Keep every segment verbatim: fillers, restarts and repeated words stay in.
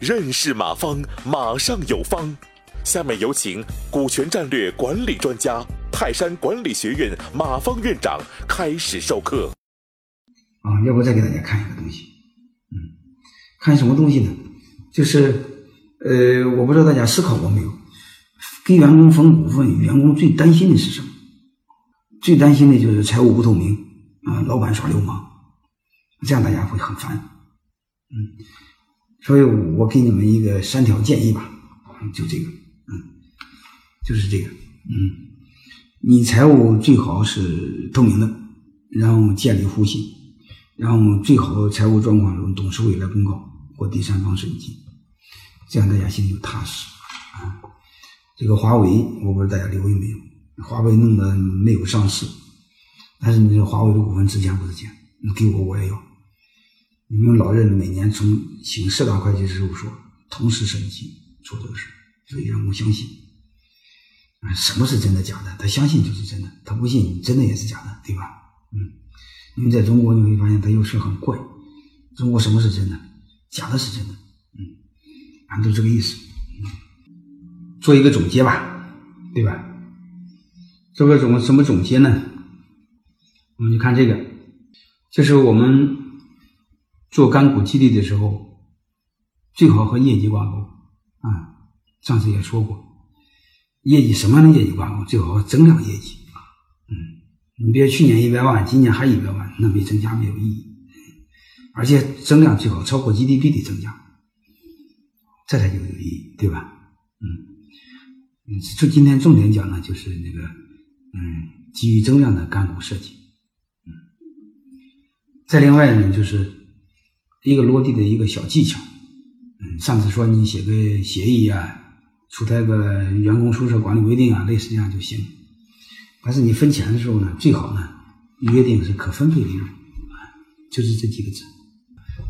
认识马方，马上有方。下面有请股权战略管理专家、泰山管理学院马方院长开始授课。啊，要不再给大家看一个东西，嗯，看什么东西呢？就是，呃，我不知道大家思考过没有，给员工分股份，员工最担心的是什么？最担心的就是财务不透明，啊，老板耍流氓，这样大家会很烦，嗯。所以我给你们一个三条建议吧，就这个，嗯，就是这个，嗯，你财务最好是透明的，然后建立互信，然后最好财务状况由董事会来公告或第三方审计，这样大家心里就踏实啊。这个华为，我不知道大家留意没有，华为弄得没有上市，但是你说华为的股份值钱不值钱？你给我我也要。因为老任每年从请四大会计师事务所同时审计做这个事，所以员工相信，什么是真的假的？他相信就是真的，他不信真的也是假的，对吧？嗯，因为在中国你会发现他有事很怪，中国什么是真的，假的是真的，嗯，反正都这个意思、嗯。做一个总结吧，对吧？做个总什么总结呢？我们就看这个，就是我们。做干股激励的时候，最好和业绩挂钩啊！上次也说过，业绩什么样的业绩挂钩？最好增量业绩。嗯，你别去年一百万，今年还一百万，那没增加没有意义。而且增量最好超过 G D P 的增加，这才就有意义，对吧？嗯，就今天重点讲呢，就是那个嗯，基于增量的干股设计。嗯，再另外呢，就是。一个落地的一个小技巧，嗯，上次说你写个协议啊，出台个员工宿舍管理规定啊，类似这样就行。但是你分钱的时候呢，最好呢约定是可分配利润，就是这几个字。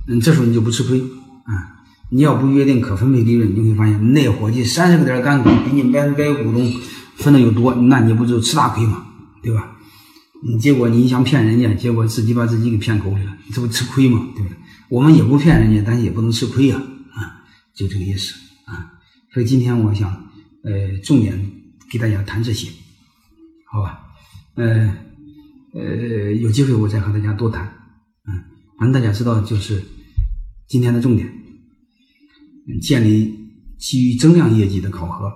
嗯，这时候你就不吃亏啊。你要不约定可分配利润，你会发现那伙计三十个点干股比你百分百股东分的有多，那你不就吃大亏吗？对吧？你结果你想骗人家，结果自己把自己给骗口里了，这不吃亏吗？对不对？我们也不骗人家，但是也不能吃亏呀、啊，啊，就这个意思啊。所以今天我想，呃，重点给大家谈这些，好吧？呃，呃，有机会我再和大家多谈，嗯、啊，反正大家知道就是今天的重点，建立基于增量业绩的考核，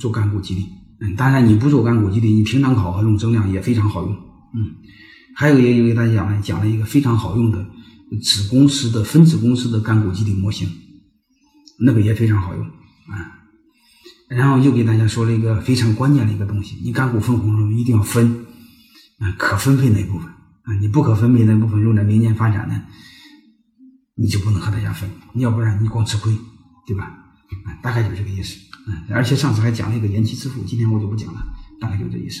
做干股激励。嗯，当然你不做干股激励，你平常考核用增量也非常好用，嗯。还有也给大家讲了讲了一个非常好用的。子公司的分子公司的干股激励模型，那个也非常好用啊。然后又给大家说了一个非常关键的一个东西，你干股分红的时候一定要分啊可分配那部分啊，你不可分配那部分用来明年发展呢，你就不能和大家分，要不然你光吃亏，对吧？啊，大概就是这个意思。嗯，而且上次还讲了一个延期支付，今天我就不讲了，大概就这意思。